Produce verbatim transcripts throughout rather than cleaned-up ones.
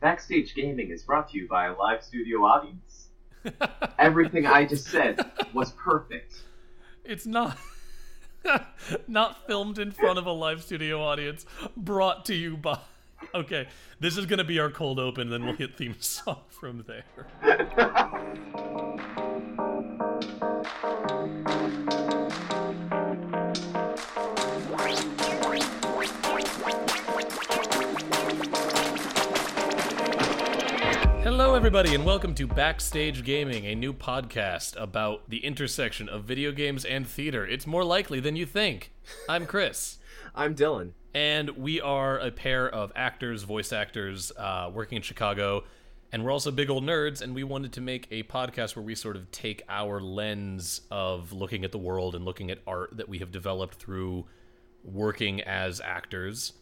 Backstage Gaming is brought to you by a live studio audience. Everything I just said was perfect. It's not... not filmed in front of a live studio audience. Brought to you by... Okay, this is going to be our cold open, then we'll hit theme song from there. Hello, everybody, and welcome to Backstage Gaming, a new podcast about the intersection of video games and theater. It's more likely than you think. I'm Chris. I'm Dylan. And we are a pair of actors, voice actors, uh, working in Chicago, and we're also big old nerds, and we wanted to make a podcast where we sort of take our lens of looking at the world and looking at art that we have developed through working as actors,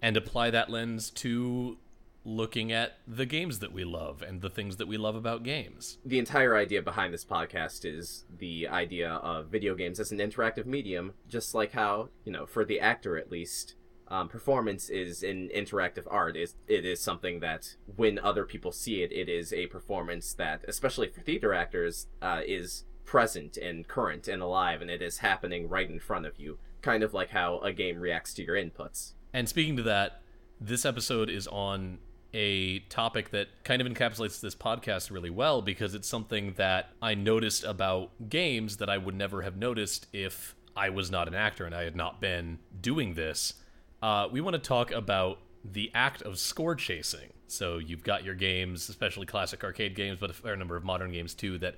and apply that lens to looking at the games that we love and the things that we love about games. The entire idea behind this podcast is the idea of video games as an interactive medium, just like how, you know, for the actor at least, um, performance is an interactive art. It, it is something that when other people see it, it is a performance that, especially for theater actors, uh, is present and current and alive, and it is happening right in front of you, kind of like how a game reacts to your inputs. And speaking to that, this episode is on a topic that kind of encapsulates this podcast really well, because it's something that I noticed about games that I would never have noticed if I was not an actor and I had not been doing this. Uh, we want to talk about the act of score chasing. So you've got your games, especially classic arcade games, but a fair number of modern games too, that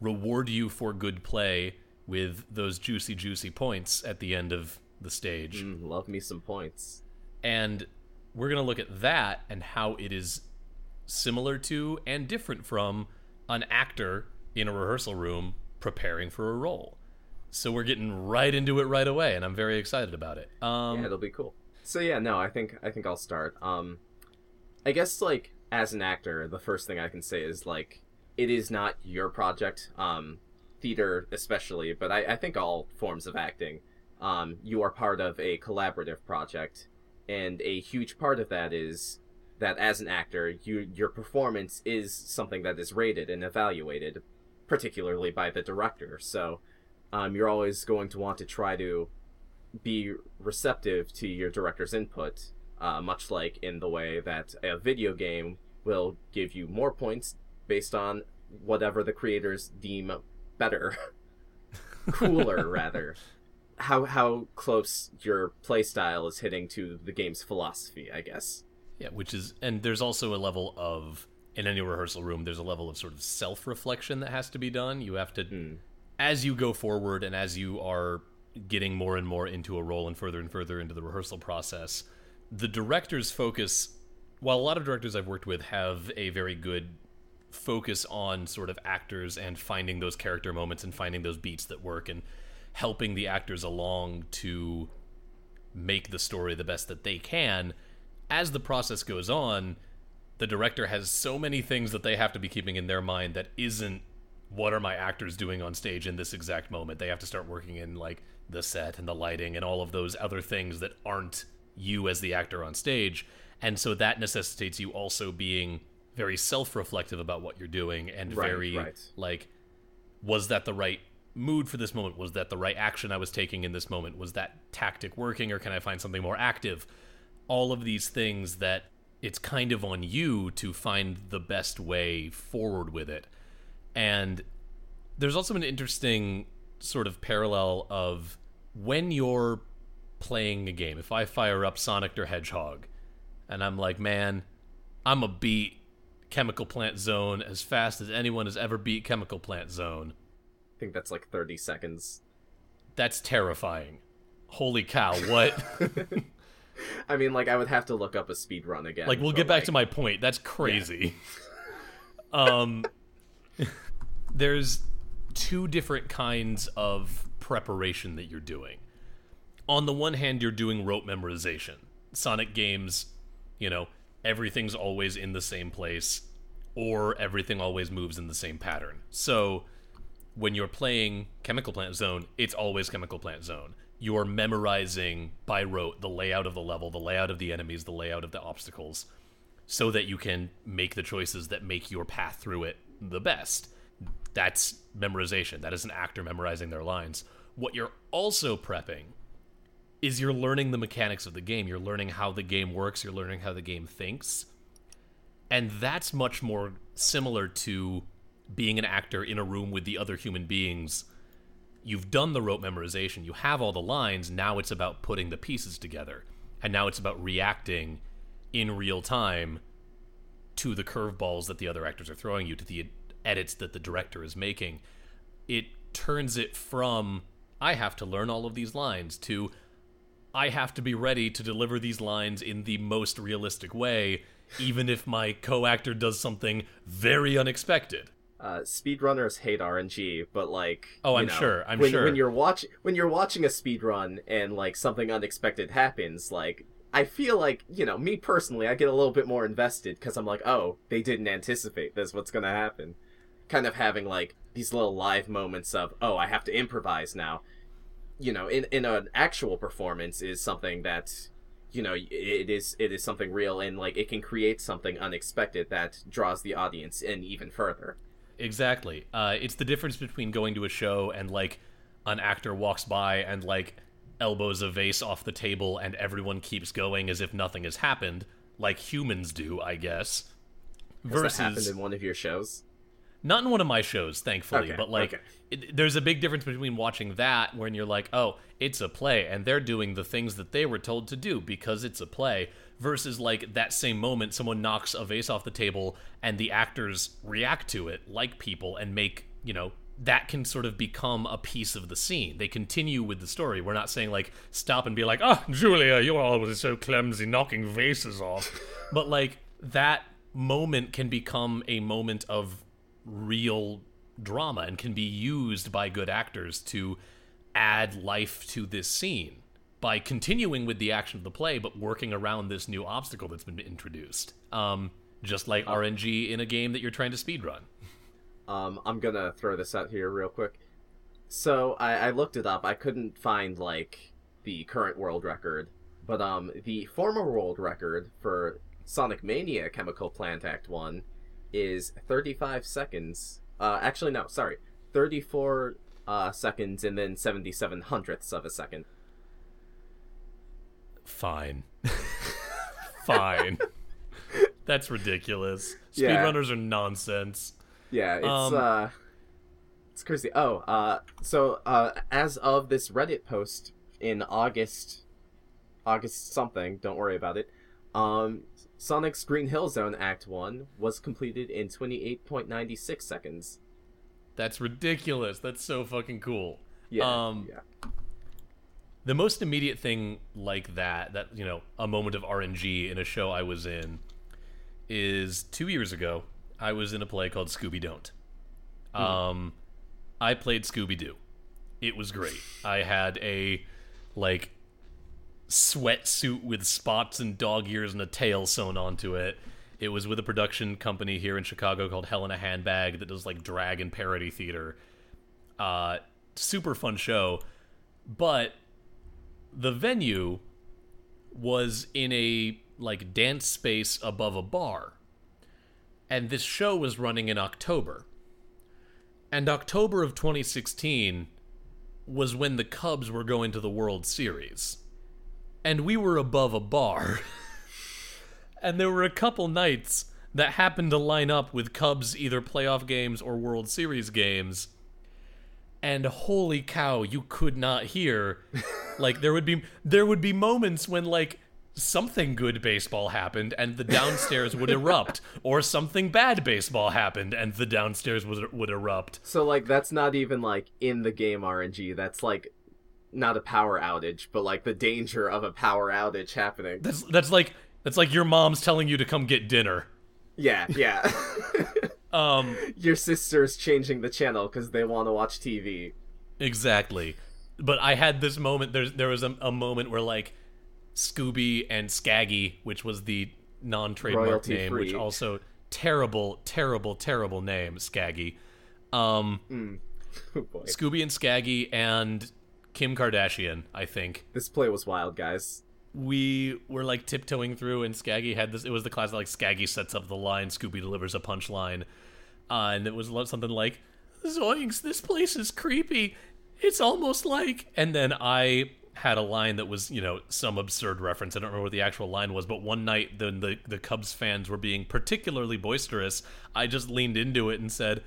reward you for good play with those juicy, juicy points at the end of the stage. Mm, love me some points. And we're going to look at that and how it is similar to and different from an actor in a rehearsal room preparing for a role. So we're getting right into it right away, and I'm very excited about it. Um, yeah, it'll be cool. So yeah, no, I think I think I'll start. Um, I guess, like, as an actor, the first thing I can say is, like, it is not your project, um, theater especially, but I, I think all forms of acting. Um, you are part of a collaborative project. And a huge part of that is that as an actor, you, your performance is something that is rated and evaluated, particularly by the director. So um, you're always going to want to try to be receptive to your director's input, uh, much like in the way that a video game will give you more points based on whatever the creators deem better, cooler rather. How how close your playstyle is hitting to the game's philosophy, I guess. Yeah, which is, and there's also a level of, in any rehearsal room, there's a level of sort of self-reflection that has to be done. You have to, mm. as you go forward and as you are getting more and more into a role and further and further into the rehearsal process, the director's focus, while a lot of directors I've worked with have a very good focus on sort of actors and finding those character moments and finding those beats that work and helping the actors along to make the story the best that they can. As the process goes on, the director has so many things that they have to be keeping in their mind that isn't, what are my actors doing on stage in this exact moment? They have to start working in, like, the set and the lighting and all of those other things that aren't you as the actor on stage. And so that necessitates you also being very self-reflective about what you're doing and right, very, right. like, was that the right mood for this moment? Was that the right action I was taking in this moment? Was that tactic working, or can I find something more active? All of these things that it's kind of on you to find the best way forward with it. And there's also an interesting sort of parallel of when you're playing a game. If I fire up Sonic the Hedgehog and I'm like, man, I'm a beat Chemical Plant Zone as fast as anyone has ever beat Chemical Plant Zone. I think that's like thirty seconds. That's terrifying. Holy cow, what? I mean, like, I would have to look up a speed run again. Like, we'll get back like... to my point. That's crazy. Yeah. um, there's two different kinds of preparation that you're doing. On the one hand, you're doing rote memorization. Sonic games, you know, everything's always in the same place, or everything always moves in the same pattern. So when you're playing Chemical Plant Zone, it's always Chemical Plant Zone. You're memorizing by rote the layout of the level, the layout of the enemies, the layout of the obstacles, so that you can make the choices that make your path through it the best. That's memorization. That is an actor memorizing their lines. What you're also prepping is you're learning the mechanics of the game. You're learning how the game works. You're learning how the game thinks. And that's much more similar to being an actor in a room with the other human beings. You've done the rote memorization. You have all the lines. Now it's about putting the pieces together. And now it's about reacting in real time to the curveballs that the other actors are throwing you, to the edits that the director is making. It turns it from, I have to learn all of these lines, to, I have to be ready to deliver these lines in the most realistic way, even if my co-actor does something very unexpected. Uh, speedrunners hate R N G, but like, oh, I'm you know, sure, I'm when, sure. When you're watch, when you're watching a speedrun and like something unexpected happens, like, I feel like, you know, me personally, I get a little bit more invested because I'm like, oh, they didn't anticipate this. What's gonna happen? Kind of having like these little live moments of, oh, I have to improvise now. You know, in, in an actual performance is something that, you know, it is it is something real, and like it can create something unexpected that draws the audience in even further. Exactly. Uh, it's the difference between going to a show and like an actor walks by and like elbows a vase off the table and everyone keeps going as if nothing has happened, like humans do, I guess. Versus... Has that happened in one of your shows? Not in one of my shows, thankfully, okay, but, like, okay. it, there's a big difference between watching that when you're like, oh, it's a play, and they're doing the things that they were told to do because it's a play, versus, like, that same moment someone knocks a vase off the table and the actors react to it like people and make, you know, that can sort of become a piece of the scene. They continue with the story. We're not saying, like, stop and be like, oh, Julia, you're always so clumsy knocking vases off. But, like, that moment can become a moment of real drama and can be used by good actors to add life to this scene by continuing with the action of the play but working around this new obstacle that's been introduced, um just like um, R N G in a game that you're trying to speedrun. um I'm gonna throw this out here real quick. So I, I looked it up. I couldn't find like the current world record, but um the former world record for Sonic Mania Chemical Plant Act one is thirty-five seconds. Uh, actually, no, sorry. thirty-four uh, seconds and then seventy-seven hundredths of a second. Fine. Fine. That's ridiculous. Speedrunners yeah. are nonsense. Yeah, it's, um, uh... It's crazy. Oh, uh, so, uh, as of this Reddit post in August... August something, don't worry about it. Um... Sonic's Green Hill Zone Act one was completed in twenty-eight point nine six seconds. That's ridiculous. That's so fucking cool. Yeah, um, yeah. The most immediate thing like that, that, you know, a moment of R N G in a show I was in, is two years ago, I was in a play called Scooby Don't. Mm-hmm. Um, I played Scooby-Doo. It was great. I had a, like... sweatsuit with spots and dog ears and a tail sewn onto it. It was with a production company here in Chicago called Hell in a Handbag that does like drag and parody theater. Uh, super fun show. But the venue was in a like dance space above a bar. And this show was running in October. And October of twenty sixteen was when the Cubs were going to the World Series. And we were above a bar. And there were a couple nights that happened to line up with Cubs either playoff games or World Series games. And holy cow, you could not hear. Like, there would be there would be moments when, like, something good baseball happened and the downstairs would erupt. Or something bad baseball happened and the downstairs would, would erupt. So, like, that's not even, like, in the game R N G. That's, like... not a power outage, but like the danger of a power outage happening. That's that's like that's like your mom's telling you to come get dinner. Yeah, yeah. um, your sister's changing the channel because they want to watch T V. Exactly. But I had this moment. There's there was a, a moment where like Scooby and Skaggy, which was the non-trademark name, free. Which also terrible, terrible, terrible name, Skaggy. Um, mm. oh boy. Scooby and Skaggy and Kim Kardashian, I think. This play was wild, guys. We were like tiptoeing through, and Skaggy had this. It was the class that like Skaggy sets up the line, Scooby delivers a punchline, uh, and it was something like, "Zoinks, this place is creepy. It's almost like." And then I had a line that was, you know, some absurd reference. I don't remember what the actual line was, but one night the, the, the Cubs fans were being particularly boisterous. I just leaned into it and said,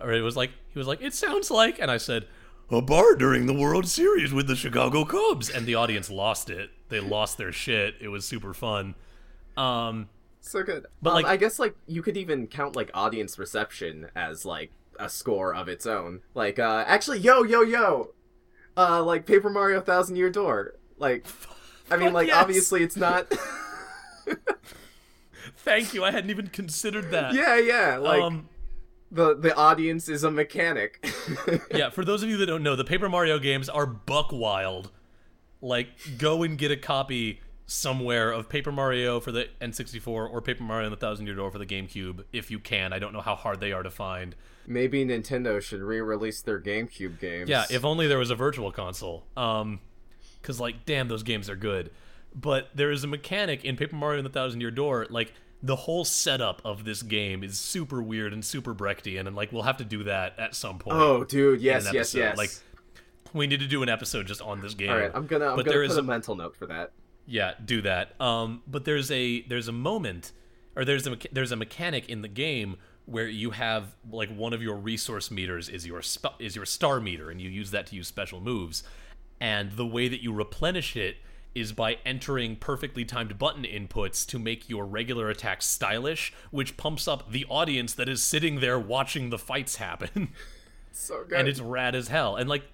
or it was like, he was like, "It sounds like," and I said, "A bar during the World Series with the Chicago Cubs," and the audience lost it. They lost their shit. It was super fun. Um, so good. But um, like, I guess like you could even count like audience reception as like a score of its own. Like, uh, actually, yo, yo, yo, uh, like Paper Mario Thousand Year Door. Like, I mean, like yes. Obviously it's not. Thank you. I hadn't even considered that. Yeah, yeah. Like. Um, The the audience is a mechanic. Yeah, for those of you that don't know, the Paper Mario games are buck wild. Like, go and get a copy somewhere of Paper Mario for the N sixty-four or Paper Mario and the Thousand Year Door for the GameCube, if you can. I don't know how hard they are to find. Maybe Nintendo should re-release their GameCube games. Yeah, if only there was a virtual console. Um, because, like, damn, those games are good. But there is a mechanic in Paper Mario and the Thousand Year Door, like... The whole setup of this game is super weird and super Brechtian, and, like, we'll have to do that at some point. Oh, dude, yes, yes, yes. Like, we need to do an episode just on this game. All right, I'm gonna, I'm but gonna there put is a, a mental note for that. Yeah, do that. Um, but there's a there's a moment, or there's a there's a mechanic in the game where you have, like, one of your resource meters is your sp- is your star meter, and you use that to use special moves. And the way that you replenish it is by entering perfectly timed button inputs to make your regular attacks stylish, which pumps up the audience that is sitting there watching the fights happen. So good. And it's rad as hell. And, like,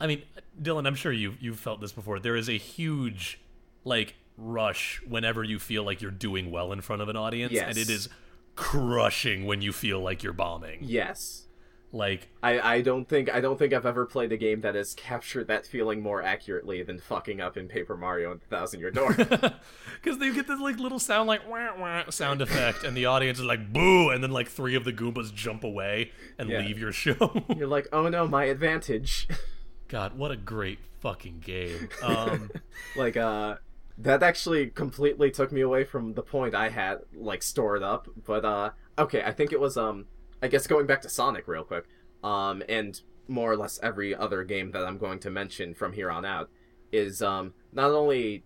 I mean, Dylan, I'm sure you've, you've felt this before. There is a huge, like, rush whenever you feel like you're doing well in front of an audience. Yes. And it is crushing when you feel like you're bombing. Yes. Like, I, I don't think I don't think I've ever played a game that has captured that feeling more accurately than fucking up in Paper Mario and the Thousand Year Door, because they get this like little sound like wah, wah, sound effect, and the audience is like boo, and then like three of the Goombas jump away and yeah. leave your show. You're like, oh no, my advantage. God, what a great fucking game. Um, like uh, that actually completely took me away from the point I had like stored up. But uh, okay, I think it was um. I guess going back to Sonic real quick, um, and more or less every other game that I'm going to mention from here on out, is um, not only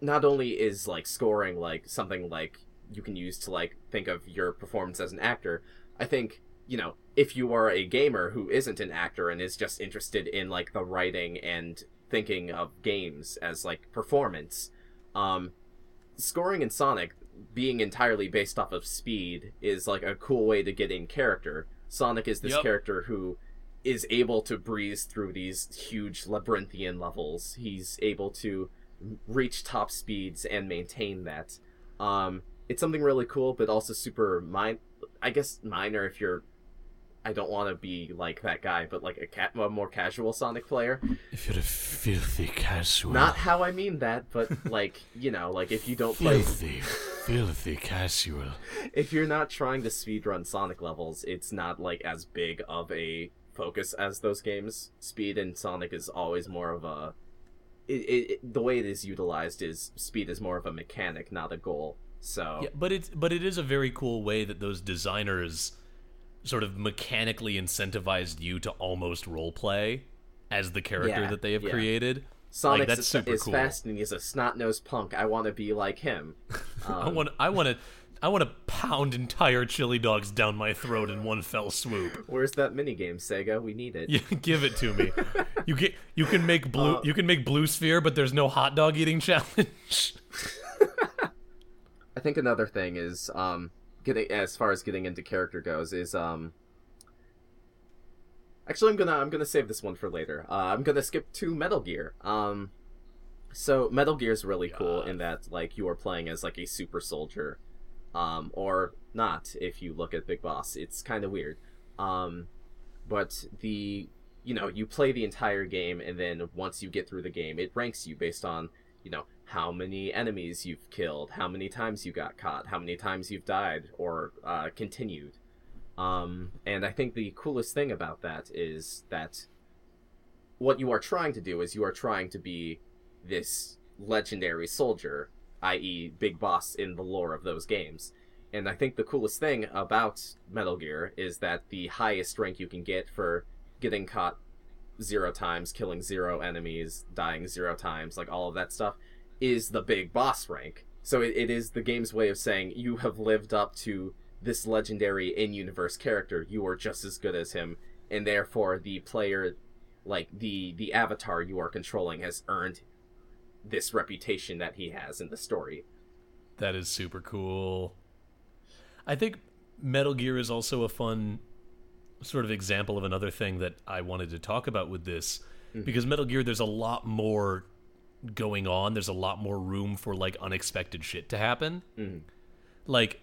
not only is like scoring like something like you can use to like think of your performance as an actor. I think, you know, if you are a gamer who isn't an actor and is just interested in like the writing and thinking of games as like performance, um, scoring in Sonic, being entirely based off of speed, is like a cool way to get in character. Sonic is this yep. character who is able to breeze through these huge labyrinthian levels. He's able to reach top speeds and maintain that. Um, it's something really cool, but also super min- I guess minor if you're, I don't want to be like that guy, but like a, ca- a more casual Sonic player. If you're a filthy casual. Not how I mean that, but like, you know, like if you don't filthy, play... Filthy, filthy casual. If you're not trying to speedrun Sonic levels, it's not like as big of a focus as those games. Speed in Sonic is always more of a... It, it, it, the way it is utilized is speed is more of a mechanic, not a goal. So, yeah, but it's but it is a very cool way that those designers... sort of mechanically incentivized you to almost roleplay as the character yeah, that they have yeah. created. Sonic like, that's is, super is cool. fast and he's a snot-nosed punk. I want to be like him. Um, I want I want to I want to pound entire chili dogs down my throat in one fell swoop. Where's that minigame, Sega? We need it. Yeah, give it to me. You get you can make blue uh, you can make blue sphere, but there's no hot dog eating challenge. I think another thing is um Getting, as far as getting into character goes, is um, Actually, I'm gonna I'm gonna save this one for later. Uh, I'm gonna skip to Metal Gear. Um, so Metal Gear is really God. cool in that like you are playing as like a super soldier, um, or not if you look at Big Boss. It's kind of weird. Um, but the you know you play the entire game, and then once you get through the game, it ranks you based on you know how many enemies you've killed, how many times you got caught, how many times you've died or uh, continued. Um, and I think the coolest thing about that is that what you are trying to do is you are trying to be this legendary soldier, that is. Big Boss in the lore of those games. And I think the coolest thing about Metal Gear is that the highest rank you can get for getting caught zero times, killing zero enemies, dying zero times, like all of that stuff, is the Big Boss rank. So it, it is the game's way of saying you have lived up to this legendary in-universe character. You are just as good as him, and therefore the player, like the the avatar you are controlling, has earned this reputation that he has in the story. That is super cool. I think Metal Gear is also a fun sort of example of another thing that I wanted to talk about with this, mm-hmm. because Metal Gear, there's a lot more going on. There's a lot more room for like unexpected shit to happen. Mm-hmm. Like,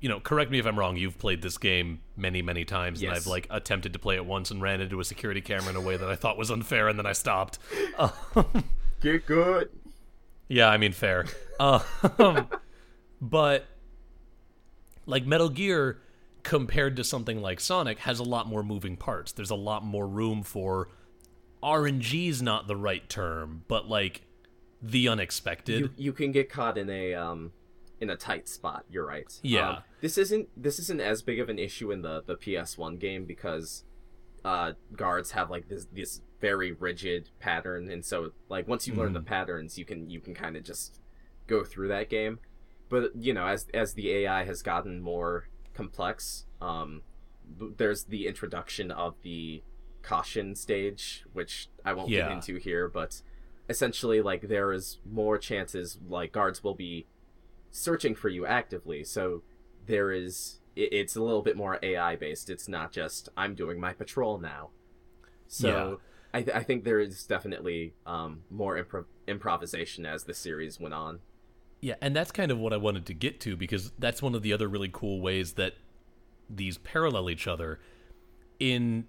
you know, correct me if I'm wrong, you've played this game many, many times, yes. and I've, like, attempted to play it once and ran into a security camera in a way that I thought was unfair, and then I stopped. Um, Get good! Yeah, I mean, fair. Um, but, like, Metal Gear, compared to something like Sonic, has a lot more moving parts. There's a lot more room for... R N G's not the right term, but, like, the unexpected. You, you can get caught in a, um... in a tight spot, you're right. Yeah. Um, this isn't this isn't as big of an issue in the, the P S one game because uh, guards have like this this very rigid pattern, and so like once you mm. learn the patterns, you can you can kind of just go through that game. But you know, as as the A I has gotten more complex, um, there's the introduction of the caution stage, which I won't yeah. get into here, but essentially like there is more chances like guards will be searching for you actively, so there is it, it's a little bit more A I based. It's not just I'm doing my patrol now. So yeah. I, th- I think there is definitely um more impro- improvisation as the series went on. Yeah, and that's kind of what I wanted to get to, because that's one of the other really cool ways that these parallel each other. In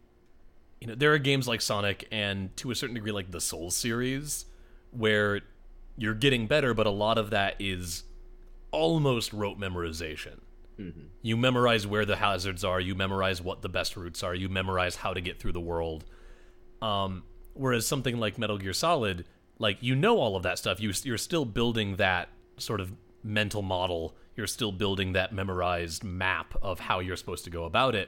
you know, there are games like Sonic and to a certain degree like the Souls series where you're getting better, but a lot of that is almost rote memorization. Mm-hmm. You memorize where the hazards are, you memorize what the best routes are, you memorize how to get through the world. Um, whereas something like Metal Gear Solid, like, you know all of that stuff, you, you're still building that sort of mental model, you're still building that memorized map of how you're supposed to go about it.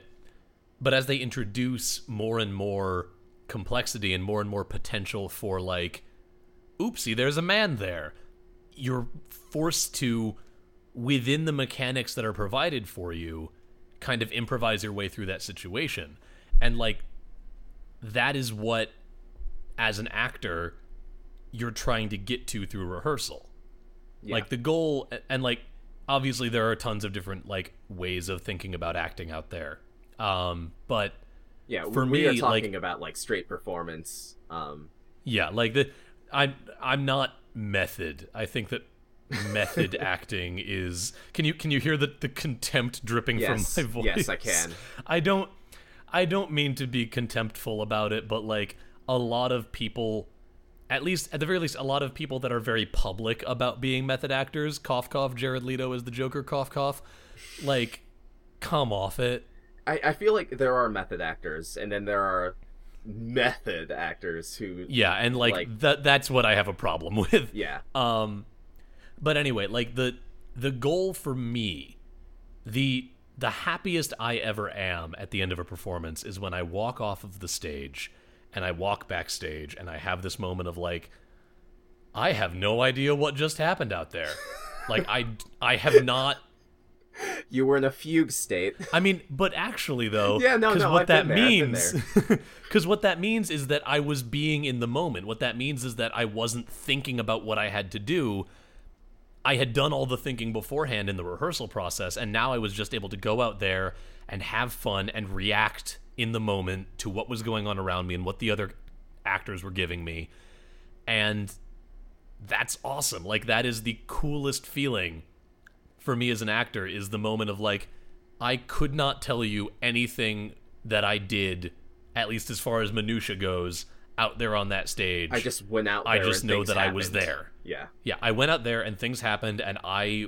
But as they introduce more and more complexity and more and more potential for, like, oopsie, there's a man there, you're forced to, within the mechanics that are provided for you, kind of improvise your way through that situation. And like, that is what, as an actor, you're trying to get to through rehearsal. Yeah. Like the goal, and like, obviously there are tons of different like ways of thinking about acting out there. Um, but yeah, for we me, are talking like, about like straight performance. Um, yeah. Like the, I'm, I'm not method. I think that method acting is can you can you hear the, the contempt dripping yes, from my voice? Yes, I can. I don't I don't mean to be contemptful about it, but like a lot of people, at least at the very least, a lot of people that are very public about being method actors, cough cough, Jared Leto as the Joker, cough cough, like come off it. I, I feel like there are method actors and then there are method actors who yeah, and like, like that that's what I have a problem with. Yeah. Um But anyway, like the the goal for me, the the happiest I ever am at the end of a performance is when I walk off of the stage and I walk backstage and I have this moment of like, I have no idea what just happened out there. Like I, I have not. You were in a fugue state. I mean, but actually though, yeah, no, no, what I've that been there, means, because what that means is that I was being in the moment. What that means is that I wasn't thinking about what I had to do. I had done all the thinking beforehand in the rehearsal process, and now I was just able to go out there and have fun and react in the moment to what was going on around me and what the other actors were giving me. And that's awesome. Like, that is the coolest feeling for me as an actor, is the moment of, like, I could not tell you anything that I did, at least as far as minutia goes, out there on that stage. I just went out there. I just know that happened. I was there. Yeah. Yeah, I went out there and things happened and I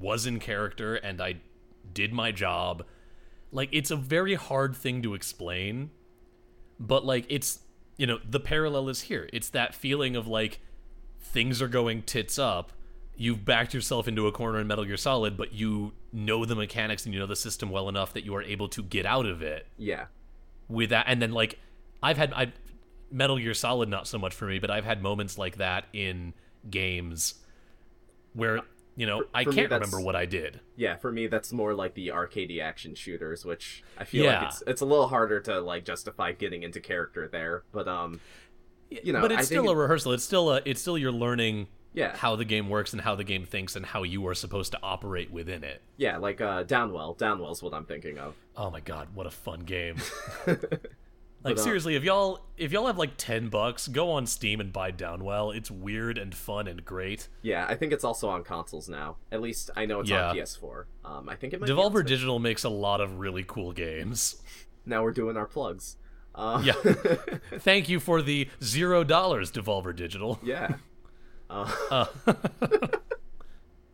was in character and I did my job. Like, it's a very hard thing to explain, but, like, it's, you know, the parallel is here. It's that feeling of, like, things are going tits up. You've backed yourself into a corner in Metal Gear Solid, but you know the mechanics and you know the system well enough that you are able to get out of it. Yeah. With that, and then, like, I've had I Metal Gear Solid, not so much for me, but I've had moments like that in games where, you know, for, I for can't remember what I did. Yeah, for me, that's more like the arcadey action shooters, which I feel yeah. like it's it's a little harder to, like, justify getting into character there, but um, you know, but it's I still a it, rehearsal. It's still a it's still you're learning. Yeah. How the game works and how the game thinks and how you are supposed to operate within it. Yeah, like uh, Downwell. Downwell's what I'm thinking of. Oh my god, what a fun game. Like, but, uh, seriously, if y'all if y'all have like ten bucks, go on Steam and buy Downwell. It's weird and fun and great. Yeah, I think it's also on consoles now. At least I know it's yeah. on P S four. Um, I think it might Devolver be on Digital makes a lot of really cool games. Now we're doing our plugs. Uh... Yeah. Thank you for the zero dollars, Devolver Digital. Yeah. Uh, uh.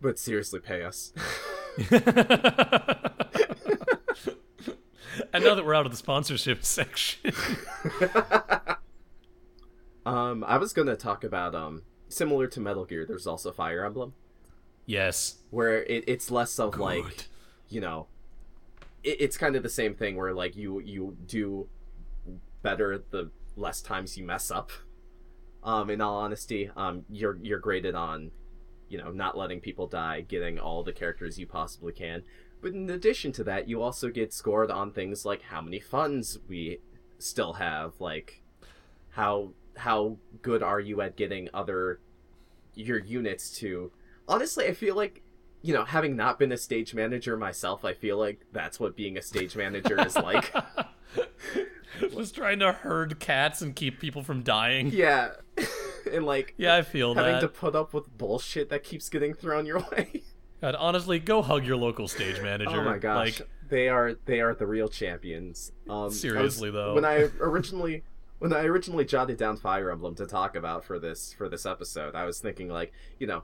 But seriously, pay us. And now that we're out of the sponsorship section, um, I was gonna talk about um, similar to Metal Gear, there's also Fire Emblem. Yes, where it, it's less of Good. like, you know, it, it's kind of the same thing where like you you do better the less times you mess up. Um, in all honesty, um, you're you're graded on, you know, not letting people die, getting all the characters you possibly can. But in addition to that, you also get scored on things like how many funds we still have, like how how good are you at getting other your units to. Honestly, I feel like, you know, having not been a stage manager myself, I feel like that's what being a stage manager is like. Was trying to herd cats and keep people from dying. Yeah. And like yeah, I feel having that. to put up with bullshit that keeps getting thrown your way. God, honestly, go hug your local stage manager. Oh my gosh. Like, they are they are the real champions. Um, seriously was, though. When I originally when I originally jotted down Fire Emblem to talk about for this for this episode, I was thinking like, you know,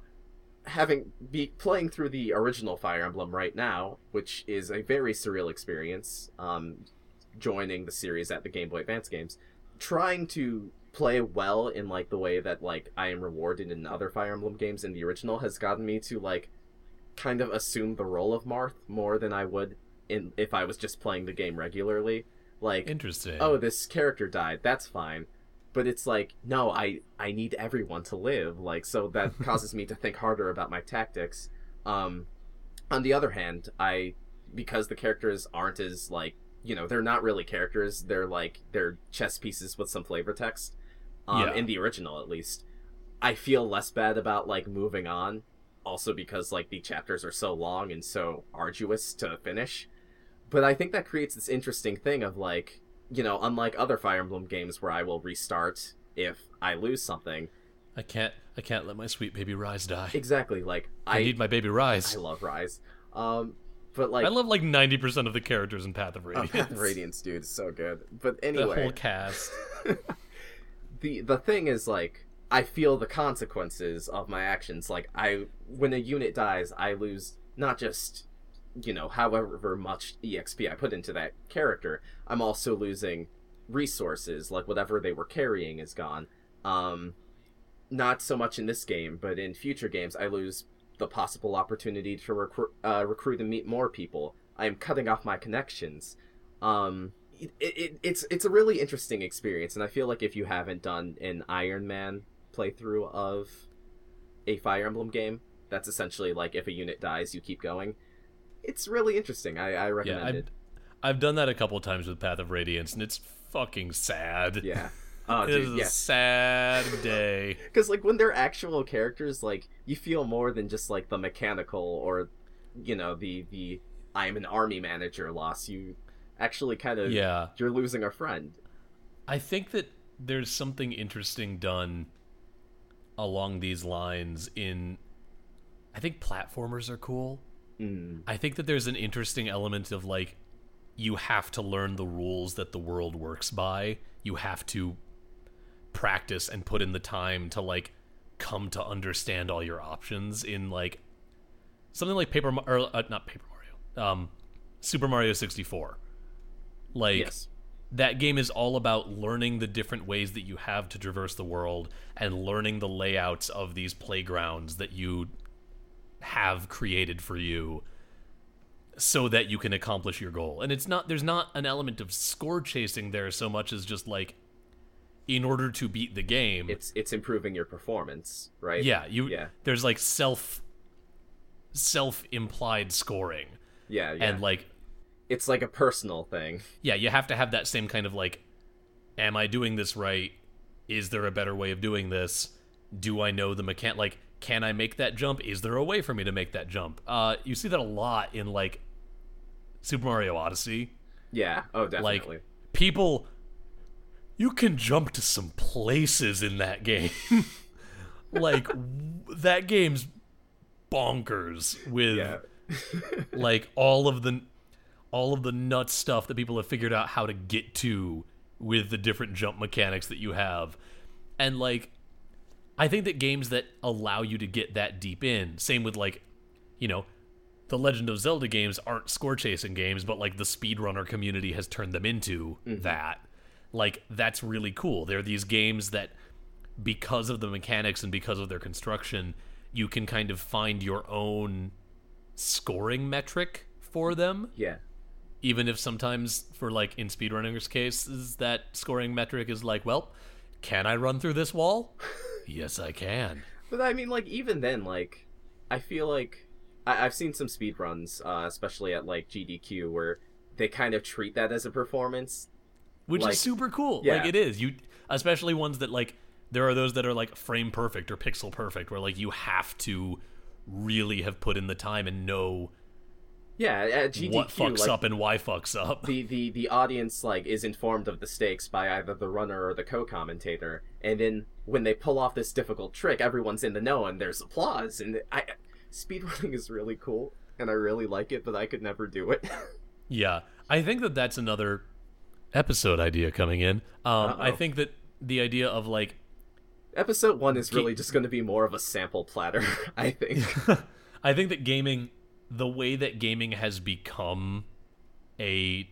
having be playing through the original Fire Emblem right now, which is a very surreal experience. Um joining the series at the Game Boy Advance games, trying to play well in like the way that like I am rewarded in other Fire Emblem games in the original has gotten me to like kind of assume the role of Marth more than I would in if I was just playing the game regularly. Like, interesting. Oh, this character died, that's fine. But it's like, no, I I need everyone to live. Like, so that causes me to think harder about my tactics. Um, on the other hand, I because the characters aren't as like, you know, they're not really characters. They're like, they're chess pieces with some flavor text. Um, yeah. In the original, at least. I feel less bad about, like, moving on. Also because, like, the chapters are so long and so arduous to finish. But I think that creates this interesting thing of, like, you know, unlike other Fire Emblem games where I will restart if I lose something. I can't, I can't let my sweet baby Rise die. Exactly, like... I, I need my baby Rise. I love Rise. Um... But like, I love like ninety percent of the characters in Path of Radiance. Oh, Path of Radiance, dude, is so good. But anyway, the whole cast. the the thing is, like, I feel the consequences of my actions. Like, I when a unit dies, I lose not just, you know, however much E X P I put into that character. I'm also losing resources, like whatever they were carrying is gone. Um, not so much in this game, but in future games, I lose the possible opportunity to recru- uh, recruit and meet more people. I am cutting off my connections. Um, it, it, it's it's a really interesting experience, and I feel like if you haven't done an Iron Man playthrough of a Fire Emblem game, that's essentially like if a unit dies, you keep going. It's really interesting. I, I recommend yeah, I've, it. I've done that a couple times with Path of Radiance, and it's fucking sad. Yeah. Oh, dude, it is yeah. a sad day. Because, like, when they're actual characters, like, you feel more than just, like, the mechanical or, you know, the, the I'm an army manager loss. You actually kind of, yeah. you're losing a friend. I think that there's something interesting done along these lines in, I think platformers are cool. Mm. I think that there's an interesting element of, like, you have to learn the rules that the world works by. You have to practice and put in the time to, like, come to understand all your options in, like, something like Paper Mar- or uh, not Paper Mario, um, Super Mario sixty-four. Like, yes. That game is all about learning the different ways that you have to traverse the world and learning the layouts of these playgrounds that you have created for you so that you can accomplish your goal. And it's not, there's not an element of score chasing there so much as just, like, in order to beat the game, it's it's improving your performance, right? Yeah, you yeah. There's like self self implied scoring. Yeah, yeah. And like it's like a personal thing. Yeah, you have to have that same kind of, like, am I doing this right? Is there a better way of doing this? Do I know the mechan- like can I make that jump? Is there a way for me to make that jump? Uh, you see that a lot in, like, Super Mario Odyssey. Yeah, oh definitely. Like, people you can jump to some places in that game. Like, w- that game's bonkers with, yeah. like, all of the all of the nuts stuff that people have figured out how to get to with the different jump mechanics that you have. And, like, I think that games that allow you to get that deep in, same with, like, you know, the Legend of Zelda games aren't score-chasing games, but, like, the speedrunner community has turned them into mm-hmm. that. Like, that's really cool. There are these games that, because of the mechanics and because of their construction, you can kind of find your own scoring metric for them. Yeah. Even if sometimes, for, like, in speedrunners' cases, that scoring metric is like, well, can I run through this wall? Yes, I can. But, I mean, like, even then, like, I feel like I- I've seen some speedruns, uh, especially at, like, G D Q, where they kind of treat that as a performance. Which, like, is super cool. Yeah. Like, it is. You, especially ones that, like, there are those that are, like, frame perfect or pixel perfect, where, like, you have to really have put in the time and know yeah, at G D Q, what fucks like, up and why fucks up. The, the, the audience, like, is informed of the stakes by either the runner or the co-commentator, and then when they pull off this difficult trick, everyone's in the know, and there's applause, and I, speedrunning is really cool, and I really like it, but I could never do it. Yeah, I think that that's another episode idea coming in. Um, I think that the idea of, like, episode one is really ga- just going to be more of a sample platter. I think. I think that gaming, the way that gaming has become a,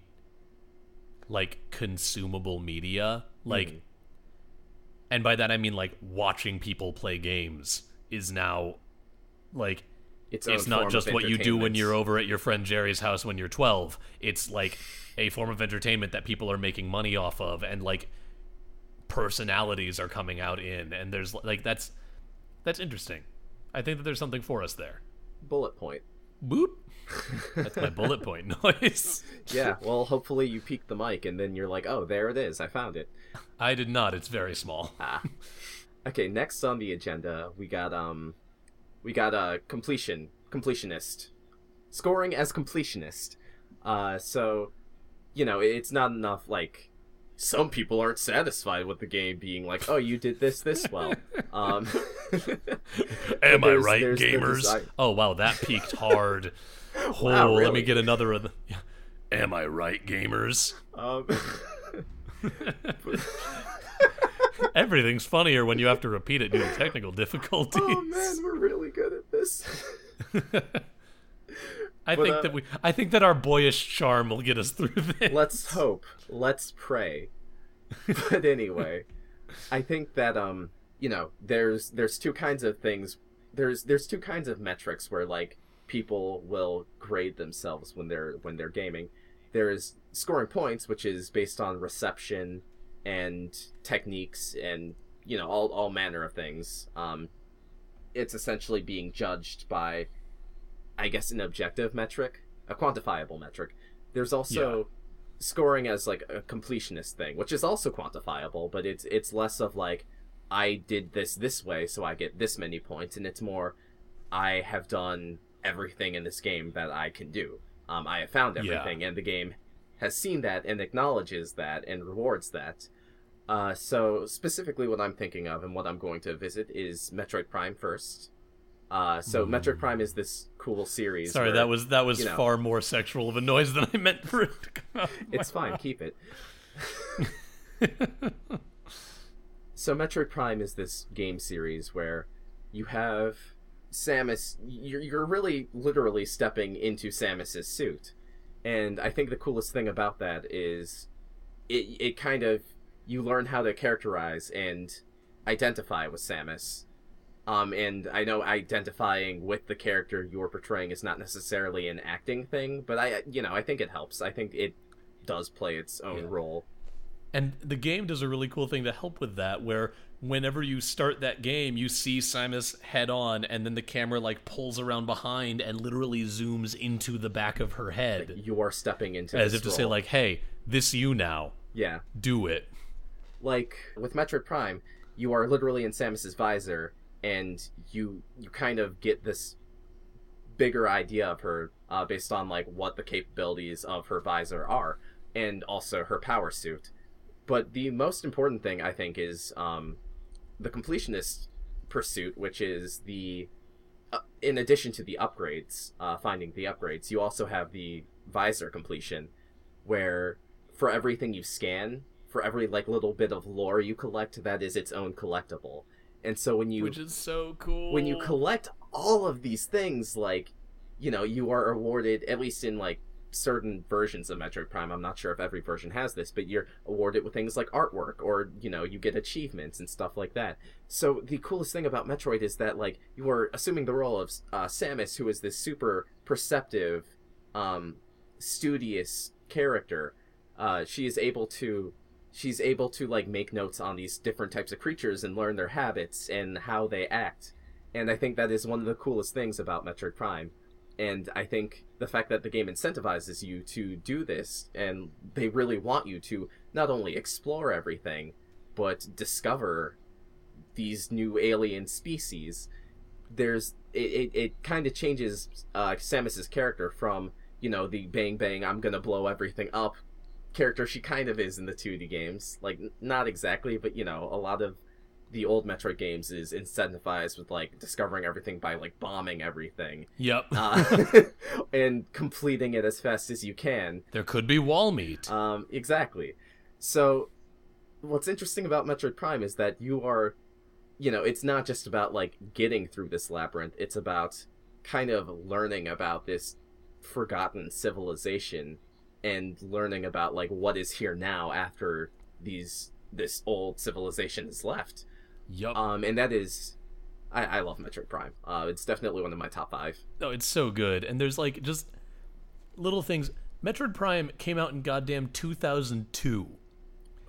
like, consumable media, like, mm. and by that I mean, like, watching people play games is now, like, it's, it's not just what you do when you're over at your friend Jerry's house when you're twelve. It's like a form of entertainment that people are making money off of, and, like, personalities are coming out in, and there's, like, that's that's interesting. I think that there's something for us there. Bullet point. Boop. That's my bullet point noise. Yeah, well, hopefully you peek the mic, and then you're like, oh, there it is, I found it. I did not, it's very small. Ah. Okay, next on the agenda, we got, um, we got, uh, completion, completionist. Scoring as completionist. Uh, so... You know, it's not enough, like, some people aren't satisfied with the game being like, oh, you did this this well. Um, Am I right, gamers? Oh, wow, that peaked hard. Oh, wow, really? Let me get another of the... Am I right, gamers? Um... Everything's funnier when you have to repeat it due to technical difficulties. Oh, man, we're really good at this. I but, think uh, that we. I think that our boyish charm will get us through this. Let's hope. Let's pray. But anyway, I think that um, you know, there's there's two kinds of things. There's there's two kinds of metrics where, like, people will grade themselves when they're when they're gaming. There is scoring points, which is based on reception and techniques and, you know, all all manner of things. Um, it's essentially being judged by, I guess, an objective metric, a quantifiable metric. There's also yeah. scoring as, like, a completionist thing, which is also quantifiable, but it's it's less of, like, I did this this way, so I get this many points, and it's more, I have done everything in this game that I can do. Um, I have found everything, yeah. and the game has seen that and acknowledges that and rewards that. Uh, so specifically what I'm thinking of and what I'm going to visit is Metroid Prime first. Uh, so mm. Metroid Prime is this cool series. Sorry, where, that was that was you know, far more sexual of a noise than I meant for it to come out. It's fine, keep it. So Metroid Prime is this game series where you have Samus, you're, you're really literally stepping into Samus's suit. And I think the coolest thing about that is it it kind of, you learn how to characterize and identify with Samus. Um, and I know identifying with the character you're portraying is not necessarily an acting thing, but I, you know, I think it helps. I think it does play its own yeah. role. And the game does a really cool thing to help with that, where whenever you start that game, you see Samus head on, and then the camera like pulls around behind and literally zooms into the back of her head. Like you are stepping into as this if to role. Say like, hey, this you now. Yeah. Do it. Like with Metroid Prime, you are literally in Samus's visor, and you you kind of get this bigger idea of her uh, based on like what the capabilities of her visor are, and also her power suit. But the most important thing, I think, is um, the completionist pursuit, which is the, uh, in addition to the upgrades, uh, finding the upgrades, you also have the visor completion, where for everything you scan, for every like little bit of lore you collect, that is its own collectible. And so when you... Which is so cool. When you collect all of these things, like, you know, you are awarded, at least in, like, certain versions of Metroid Prime, I'm not sure if every version has this, but you're awarded with things like artwork, or, you know, you get achievements and stuff like that. So the coolest thing about Metroid is that, like, you are assuming the role of uh, Samus, who is this super perceptive, um, studious character. Uh, she is able to... she's able to, like, make notes on these different types of creatures and learn their habits and how they act. And I think that is one of the coolest things about Metroid Prime. And I think the fact that the game incentivizes you to do this, and they really want you to not only explore everything, but discover these new alien species, there's it, it, it kind of changes uh, Samus's character from, you know, the bang bang, I'm gonna blow everything up, character she kind of is in the two D games. Like, not exactly, but, you know, a lot of the old Metroid games is incentivized with, like, discovering everything by, like, bombing everything. Yep. uh, and completing it as fast as you can. There could be wall meat. Um, exactly. So, what's interesting about Metroid Prime is that you are, you know, it's not just about, like, getting through this labyrinth. It's about kind of learning about this forgotten civilization and learning about, like, what is here now after these this old civilization is left. Yup. Um, and that is... I, I love Metroid Prime. Uh, it's definitely one of my top five. Oh, it's so good. And there's, like, just little things. Metroid Prime came out in goddamn two thousand two.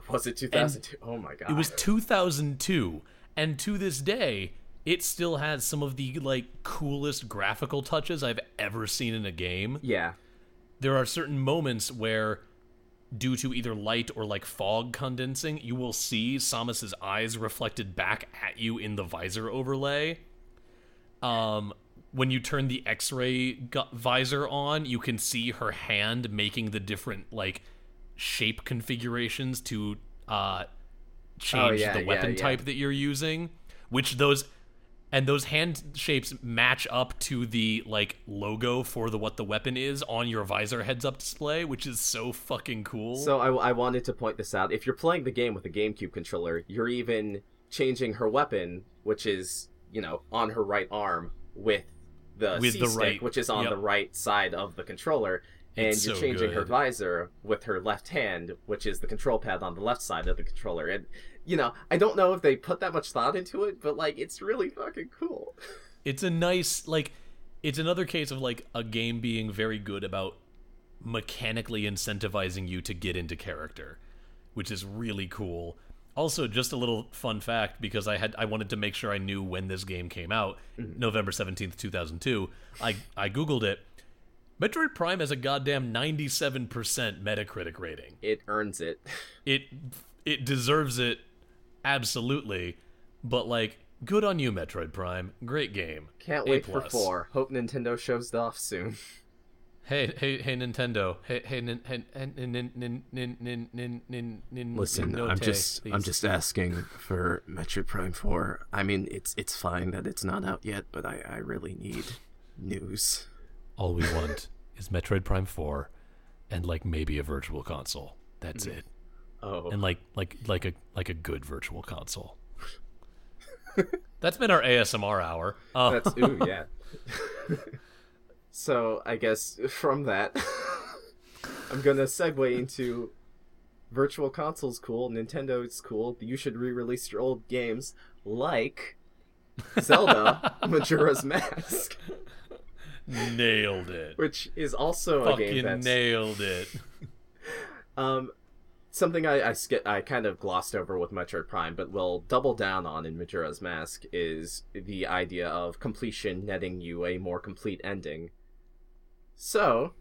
Was it two thousand two? Oh, my God. It was two thousand two. And to this day, it still has some of the, like, coolest graphical touches I've ever seen in a game. Yeah. There are certain moments where, due to either light or, like, fog condensing, you will see Samus's eyes reflected back at you in the visor overlay. Um, when you turn the X-ray gu- visor on, you can see her hand making the different, like, shape configurations to uh, change oh, yeah, the weapon yeah, yeah. type that you're using, which those... And those hand shapes match up to the, like, logo for the what the weapon is on your visor heads-up display, which is so fucking cool. So I, I wanted to point this out. If you're playing the game with a GameCube controller, you're even changing her weapon, which is, you know, on her right arm, with the with C-stick, the right, which is on yep. the right side of the controller. And it's you're so changing good. her visor with her left hand, which is the control pad on the left side of the controller. And, you know, I don't know if they put that much thought into it, but, like, it's really fucking cool. It's a nice, like, it's another case of, like, a game being very good about mechanically incentivizing you to get into character, which is really cool. Also, just a little fun fact, because I had I wanted to make sure I knew when this game came out, mm-hmm. November seventeenth, two thousand two, I, I Googled it. Metroid Prime has a goddamn ninety-seven percent Metacritic rating. It earns it. It it deserves it. Absolutely. But, like, good on you, Metroid Prime. Great game. Can't wait for four. Hope Nintendo shows it off soon. Hey, hey, hey, Nintendo! Hey, hey, nin, hey, nin, nin, nin, nin, nin, nin, nin. Listen, nin, I'm just, please. I'm just asking for Metroid Prime Four. I mean, it's, it's fine that it's not out yet, but I, I really need news. All we want is Metroid Prime Four, and like maybe a virtual console. That's it. Oh, and like, like, like a, like a good virtual console. That's been our A S M R hour. Oh. That's ooh yeah. So, I guess from that, I'm going to segue into Virtual Console's cool, Nintendo's cool, you should re-release your old games, like Zelda Majora's Mask. Nailed it. Which is also Fucking a game that's... nailed it. um, something I, I, sk- I kind of glossed over with Metroid Prime, but will double down on in Majora's Mask is the idea of completion netting you a more complete ending. So,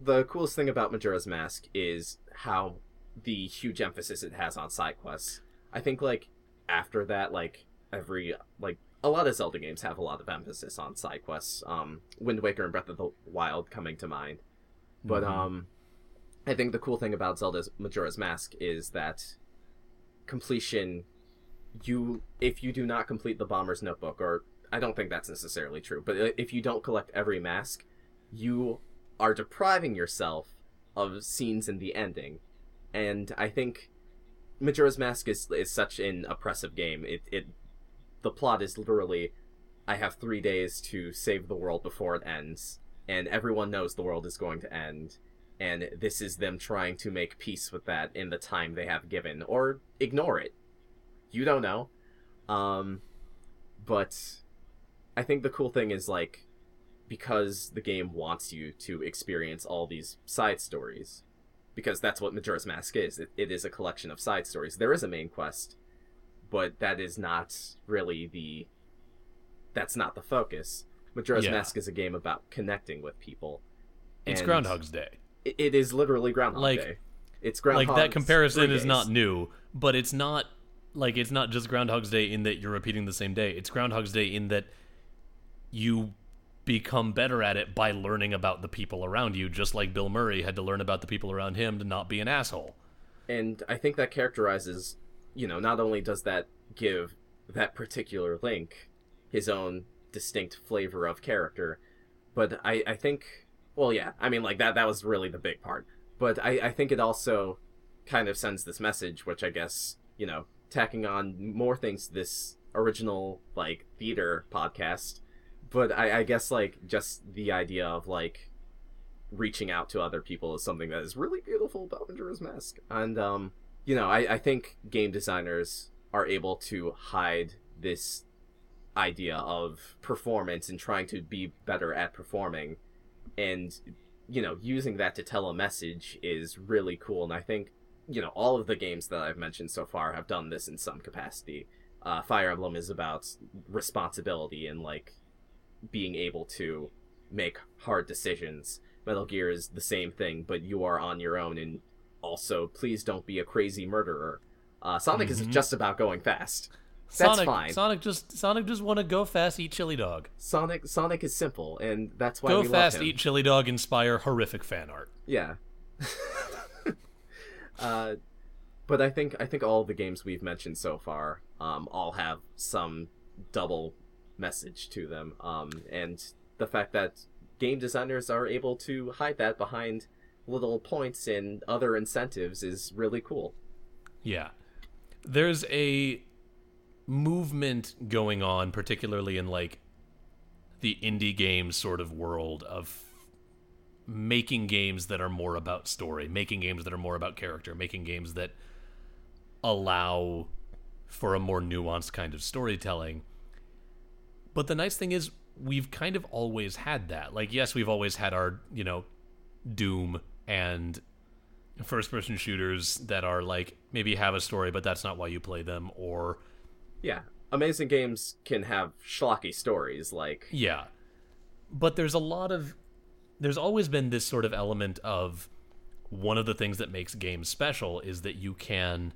the coolest thing about Majora's Mask is how the huge emphasis it has on side quests. I think, like, after that, like, every, like, a lot of Zelda games have a lot of emphasis on side quests. Um, Wind Waker and Breath of the Wild coming to mind. But, mm-hmm. um, I think the cool thing about Zelda's Majora's Mask is that completion, you, if you do not complete the Bomber's Notebook, or I don't think that's necessarily true, but if you don't collect every mask, you are depriving yourself of scenes in the ending. And I think Majora's Mask is is such an oppressive game. It it the plot is literally, I have three days to save the world before it ends, and everyone knows the world is going to end, and this is them trying to make peace with that in the time they have given, or ignore it. You don't know. Um, but I think the cool thing is, like, because the game wants you to experience all these side stories, because that's what Majora's Mask is. It, it is a collection of side stories. There is a main quest, but that is not really the... That's not the focus. Majora's yeah. Mask is a game about connecting with people. It's Groundhog's Day. It is literally Groundhog like, Day. It's Groundhog. Like, that comparison is not new, but it's not like it's not just Groundhog's Day in that you're repeating the same day. It's Groundhog's Day in that you become better at it by learning about the people around you, just like Bill Murray had to learn about the people around him to not be an asshole. And I think that characterizes, you know, not only does that give that particular Link his own distinct flavor of character, but I, I think... Well, yeah, I mean, like, that that was really the big part. But I, I think it also kind of sends this message, which I guess, you know, tacking on more things to this original, like, theater podcast. But I, I guess, like, just the idea of, like, reaching out to other people is something that is really beautiful about Majora's Mask. And, um, you know, I, I think game designers are able to hide this idea of performance and trying to be better at performing. And, you know, using that to tell a message is really cool. And I think, you know, all of the games that I've mentioned so far have done this in some capacity. Uh, Fire Emblem is about responsibility and, like, being able to make hard decisions. Metal Gear is the same thing, but you are on your own. And also, please don't be a crazy murderer. Uh, Sonic mm-hmm. is just about going fast. That's Sonic, fine. Sonic just Sonic just want to go fast, eat chili dog. Sonic Sonic is simple, and that's why go we fast, love him. Eat chili dog, inspire horrific fan art. Yeah. uh, but I think I think all the games we've mentioned so far, um, all have some double message to them, um, and the fact that game designers are able to hide that behind little points and other incentives is really cool. Yeah, there's a movement going on, particularly in, like, the indie game sort of world of making games that are more about story, making games that are more about character, making games that allow for a more nuanced kind of storytelling. But the nice thing is we've kind of always had that. Like, yes, we've always had our, you know, Doom and first-person shooters that are, like, maybe have a story, but that's not why you play them, or... Yeah, amazing games can have schlocky stories, like... Yeah, but there's a lot of... There's always been this sort of element of one of the things that makes games special is that you can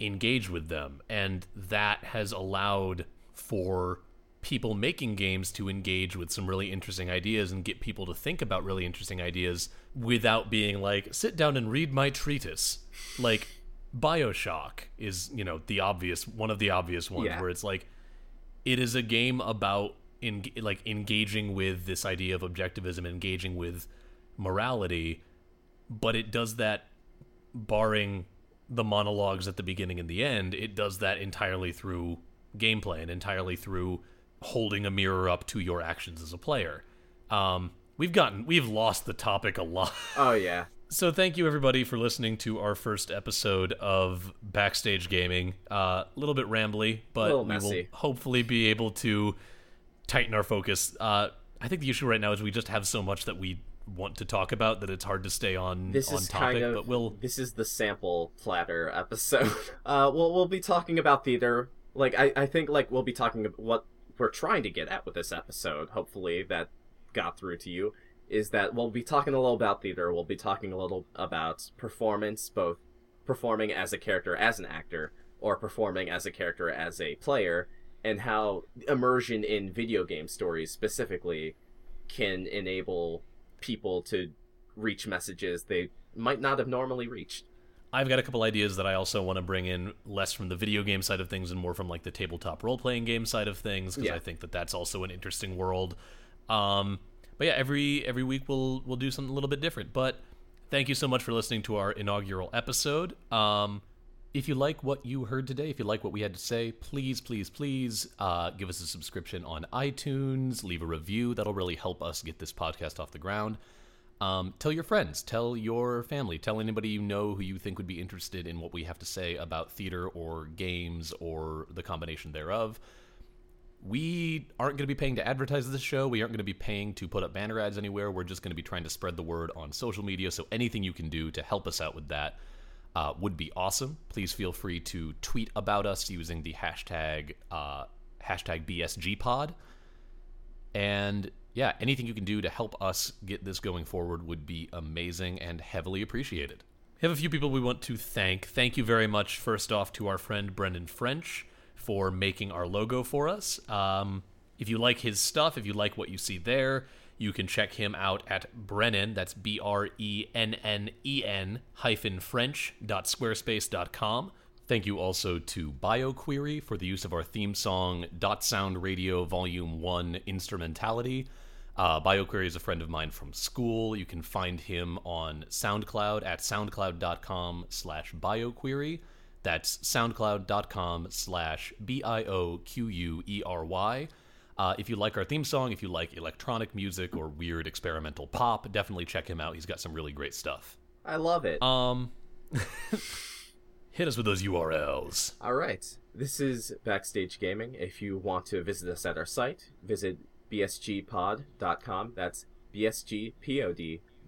engage with them, and that has allowed for people making games to engage with some really interesting ideas and get people to think about really interesting ideas without being like, sit down and read my treatise. Like, Bioshock is, you know, the obvious, one of the obvious ones yeah. where it's like, it is a game about in, like engaging with this idea of objectivism, engaging with morality, but it does that, barring the monologues at the beginning and the end, it does that entirely through gameplay and entirely through holding a mirror up to your actions as a player. Um, we've gotten, we've lost the topic a lot. Oh, yeah. So thank you, everybody, for listening to our first episode of Backstage Gaming. A uh, little bit rambly, but we will hopefully be able to tighten our focus. Uh, I think the issue right now is we just have so much that we want to talk about that it's hard to stay on, this on is topic. Kind of, but we'll... This is the sample platter episode. uh, we'll, we'll be talking about theater. Like I, I think like we'll be talking about what we're trying to get at with this episode. Hopefully that got through to you. Is that we'll be talking a little about theater, we'll be talking a little about performance, both performing as a character as an actor, or performing as a character as a player, and how immersion in video game stories specifically can enable people to reach messages they might not have normally reached. I've got a couple ideas that I also want to bring in, less from the video game side of things and more from like the tabletop role-playing game side of things, because yeah. I think that that's also an interesting world. Um... But yeah, every every week we'll we'll do something a little bit different. But thank you so much for listening to our inaugural episode. Um, if you like what you heard today, if you like what we had to say, please, please, please uh, give us a subscription on iTunes. Leave a review. That'll really help us get this podcast off the ground. Um, tell your friends. Tell your family. Tell anybody you know who you think would be interested in what we have to say about theater or games or the combination thereof. We aren't going to be paying to advertise this show. We aren't going to be paying to put up banner ads anywhere. We're just going to be trying to spread the word on social media. So anything you can do to help us out with that uh, would be awesome. Please feel free to tweet about us using the hashtag, uh, hashtag B S G pod. And yeah, anything you can do to help us get this going forward would be amazing and heavily appreciated. We have a few people we want to thank. Thank you very much, first off, to our friend Brendan French, for making our logo for us. Um, if you like his stuff, if you like what you see there, you can check him out at Brennan, that's B R E N N E N hyphen French dot squarespace dot com. Thank you also to BioQuery for the use of our theme song, Dot Sound Radio Volume one Instrumentality. Uh, BioQuery is a friend of mine from school. You can find him on SoundCloud at soundcloud.com slash BioQuery. That's soundcloud.com slash B I O Q U E R Y. Uh, if you like our theme song, if you like electronic music or weird experimental pop, definitely check him out. He's got some really great stuff. I love it. Um, hit us with those U R Ls. All right. This is Backstage Gaming. If you want to visit us at our site, visit b s g pod dot com. That's b s g pod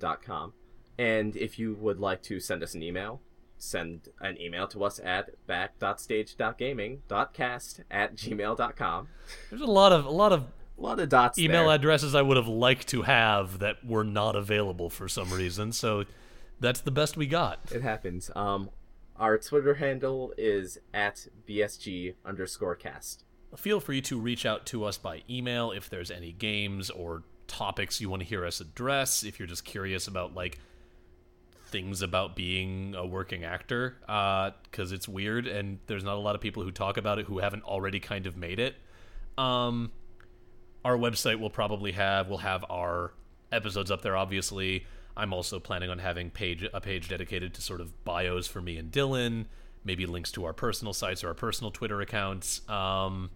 dot com. And if you would like to send us an email, send an email to us at back dot stage dot gaming dot cast at gmail dot com. There's a lot of a lot of a lot of dots email there. Addresses I would have liked to have that were not available for some reason. So that's the best we got. It happens. Um, our Twitter handle is at bsg underscore cast. Feel free to reach out to us by email if there's any games or topics you want to hear us address. If you're just curious about like things about being a working actor, uh, because it's weird and there's not a lot of people who talk about it who haven't already kind of made it. Um, our website will probably have, we'll have our episodes up there, obviously. I'm also planning on having page a page dedicated to sort of bios for me and Dylan, maybe links to our personal sites or our personal Twitter accounts. Um,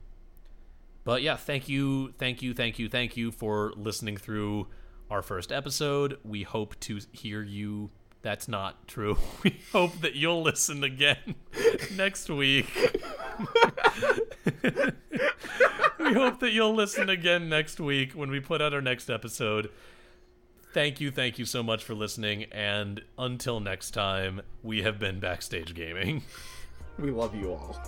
but yeah, thank you, thank you, thank you, thank you for listening through our first episode. We hope to hear you. That's not true. We hope that you'll listen again next week. We hope that you'll listen again next week when we put out our next episode. Thank you, thank you so much for listening, and until next time, we have been Backstage Gaming. We love you all.